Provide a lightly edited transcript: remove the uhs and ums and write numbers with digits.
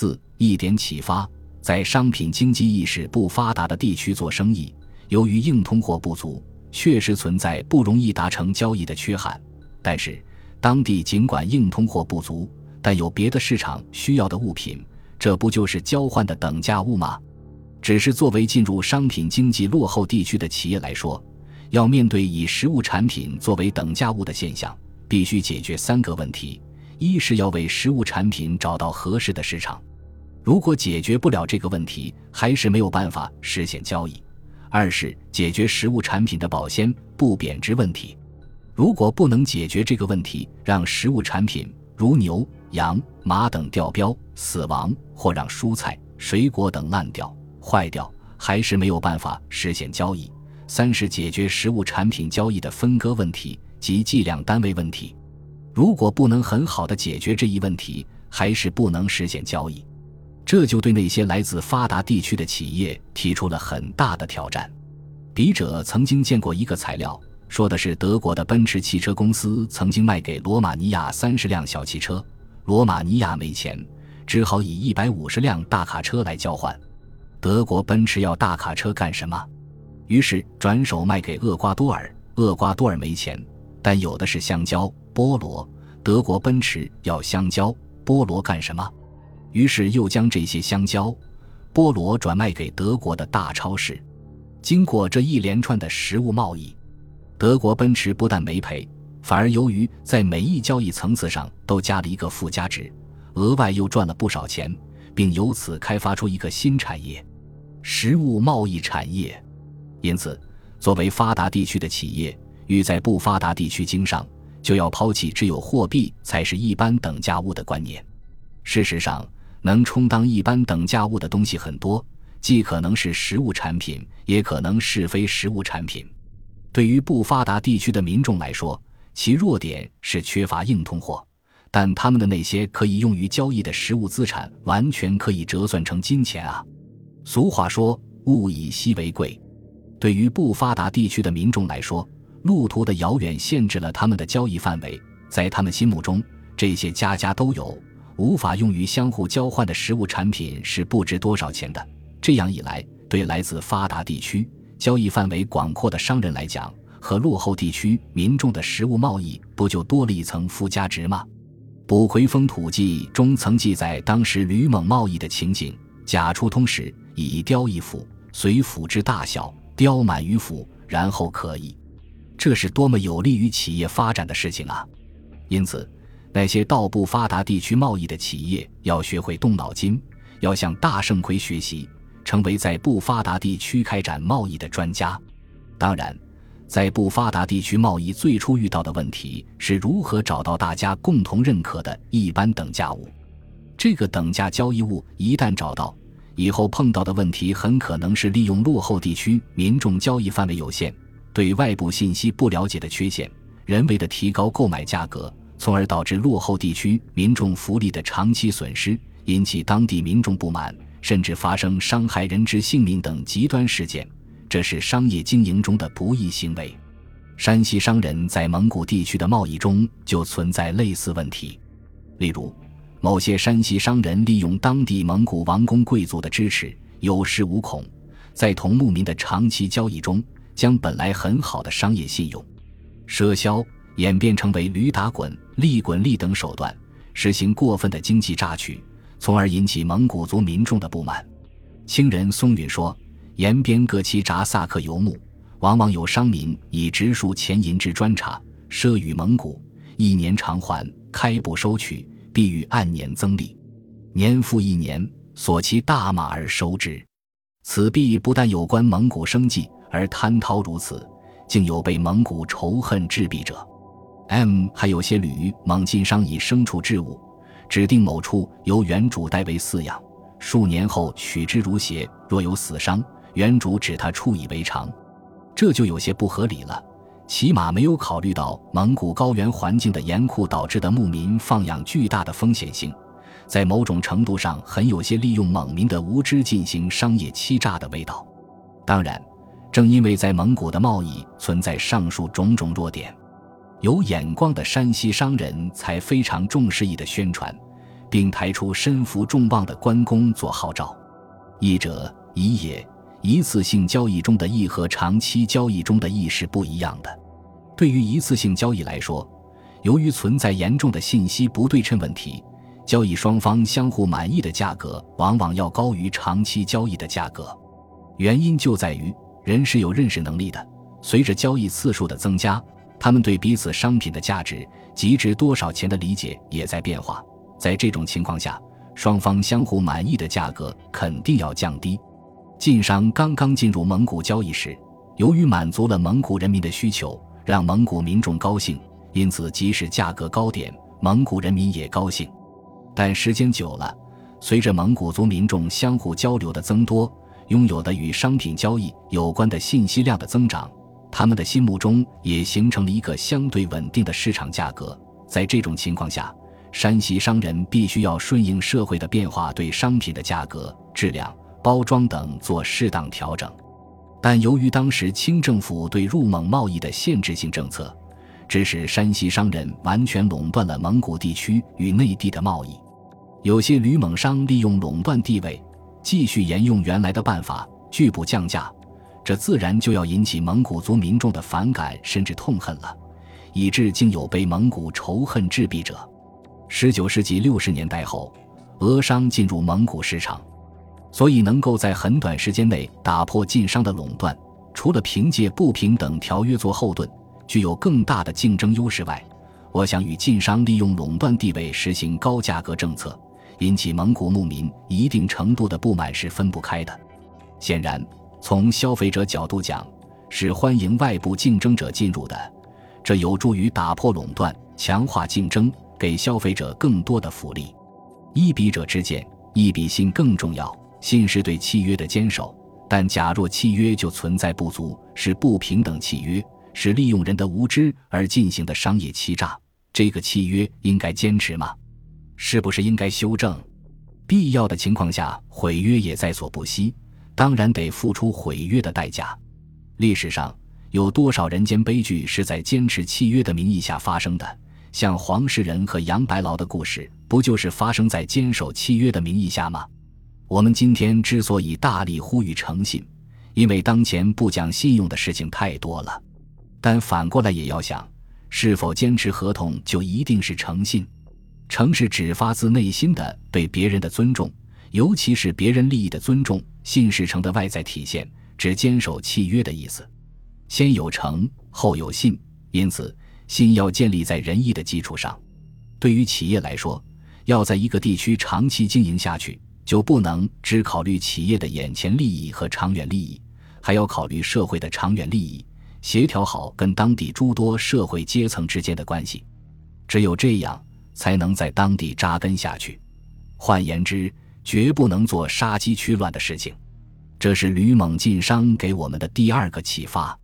4. 一点启发。在商品经济意识不发达的地区做生意，由于硬通货不足，确实存在不容易达成交易的缺憾。但是当地尽管硬通货不足，但有别的市场需要的物品，这不就是交换的等价物吗？只是作为进入商品经济落后地区的企业来说，要面对以实物产品作为等价物的现象，必须解决三个问题。一是要为实物产品找到合适的市场，如果解决不了这个问题，还是没有办法实现交易。二是解决实物产品的保鲜不贬值问题，如果不能解决这个问题，让实物产品如牛、羊、马等掉膘死亡，或让蔬菜、水果等烂掉、坏掉，还是没有办法实现交易。三是解决实物产品交易的分割问题及计量单位问题，如果不能很好地解决这一问题，还是不能实现交易。这就对那些来自发达地区的企业提出了很大的挑战。笔者曾经见过一个材料，说的是德国的奔驰汽车公司曾经卖给罗马尼亚30辆小汽车，罗马尼亚没钱，只好以150辆大卡车来交换。德国奔驰要大卡车干什么？于是转手卖给厄瓜多尔，厄瓜多尔没钱，但有的是香蕉、菠萝，德国奔驰要香蕉、菠萝干什么？于是又将这些香蕉、菠萝转卖给德国的大超市。经过这一连串的实物贸易，德国奔驰不但没赔，反而由于在每一交易层次上都加了一个附加值，额外又赚了不少钱，并由此开发出一个新产业——实物贸易产业。因此，作为发达地区的企业，欲在不发达地区经商，就要抛弃只有货币才是一般等价物的观念。事实上，能充当一般等价物的东西很多，既可能是实物产品，也可能是非实物产品。对于不发达地区的民众来说，其弱点是缺乏硬通货，但他们的那些可以用于交易的实物资产完全可以折算成金钱啊。俗话说，物以稀为贵。对于不发达地区的民众来说，路途的遥远限制了他们的交易范围，在他们心目中，这些家家都有，无法用于相互交换的实物产品是不值多少钱的。这样一来，对来自发达地区交易范围广阔的商人来讲，和落后地区民众的实物贸易不就多了一层附加值吗？卜奎风土记中曾记载当时吕蒙贸易的情景：甲出通时，以雕一斧，随斧之大小，雕满于斧，然后可以。这是多么有利于企业发展的事情啊！因此，那些到不发达地区贸易的企业要学会动脑筋，要向大盛魁学习，成为在不发达地区开展贸易的专家。当然，在不发达地区贸易最初遇到的问题是如何找到大家共同认可的一般等价物。这个等价交易物一旦找到，以后碰到的问题很可能是利用落后地区民众交易范围有限，对外部信息不了解的缺陷，人为的提高购买价格，从而导致落后地区民众福利的长期损失，引起当地民众不满，甚至发生伤害人之性命等极端事件，这是商业经营中的不义行为。山西商人在蒙古地区的贸易中就存在类似问题。例如，某些山西商人利用当地蒙古王公贵族的支持，有恃无恐，在同牧民的长期交易中，将本来很好的商业信用赊销演变成为驴打滚、利滚利等手段，实行过分的经济榨取，从而引起蒙古族民众的不满。清人宋允说，沿边各栖扎萨克游牧，往往有商民以植树钱银之专差，赊与蒙古，一年偿还，开不收取，必欲按年增利，年复一年，所骑大马而收之。此必不但有关蒙古生计，而贪饕如此，竟有被蒙古仇恨制弊者。还有些旅蒙晋商以牲畜制物，指定某处由原主代为饲养，数年后取之如血，若有死伤，原主指他处以为偿。这就有些不合理了，起码没有考虑到蒙古高原环境的严酷导致的牧民放养巨大的风险性，在某种程度上很有些利用蒙民的无知进行商业欺诈的味道。当然，正因为在蒙古的贸易存在上述种种弱点，有眼光的山西商人才非常重视意的宣传，并抬出身负众望的关公做号召。一者，宜也，一次性交易中的义和长期交易中的义是不一样的。对于一次性交易来说，由于存在严重的信息不对称问题，交易双方相互满意的价格往往要高于长期交易的价格。原因就在于人是有认识能力的，随着交易次数的增加，他们对彼此商品的价值及值多少钱的理解也在变化。在这种情况下，双方相互满意的价格肯定要降低。晋商刚刚进入蒙古交易时，由于满足了蒙古人民的需求，让蒙古民众高兴，因此即使价格高点，蒙古人民也高兴。但时间久了，随着蒙古族民众相互交流的增多，拥有的与商品交易有关的信息量的增长，他们的心目中也形成了一个相对稳定的市场价格。在这种情况下，山西商人必须要顺应社会的变化，对商品的价格、质量、包装等做适当调整。但由于当时清政府对入蒙贸易的限制性政策，致使山西商人完全垄断了蒙古地区与内地的贸易。有些旅蒙商利用垄断地位，继续沿用原来的办法，拒不降价，这自然就要引起蒙古族民众的反感甚至痛恨了，以致竟有被蒙古仇恨致鄙者。19世纪60年代后，俄商进入蒙古市场，所以能够在很短时间内打破晋商的垄断，除了凭借不平等条约做后盾，具有更大的竞争优势外，我想与晋商利用垄断地位实行高价格政策，引起蒙古牧民一定程度的不满是分不开的。显然，从消费者角度讲，是欢迎外部竞争者进入的，这有助于打破垄断，强化竞争，给消费者更多的福利。依比者之见，依比信更重要，信是对契约的坚守，但假若契约就存在不足，是不平等契约，是利用人的无知而进行的商业欺诈，这个契约应该坚持吗？是不是应该修正？必要的情况下，毁约也在所不惜，当然得付出毁约的代价。历史上有多少人间悲剧是在坚持契约的名义下发生的，像黄世仁和杨白劳的故事，不就是发生在坚守契约的名义下吗？我们今天之所以大力呼吁诚信，因为当前不讲信用的事情太多了。但反过来也要想，是否坚持合同就一定是诚信？诚是指发自内心的对别人的尊重，尤其是别人利益的尊重，信是诚的外在体现，只坚守契约的意思。先有诚，后有信，因此信要建立在仁义的基础上。对于企业来说，要在一个地区长期经营下去，就不能只考虑企业的眼前利益和长远利益，还要考虑社会的长远利益，协调好跟当地诸多社会阶层之间的关系。只有这样，才能在当地扎根下去。换言之，绝不能做杀鸡取卵的事情，这是吕蒙晋商给我们的第二个启发。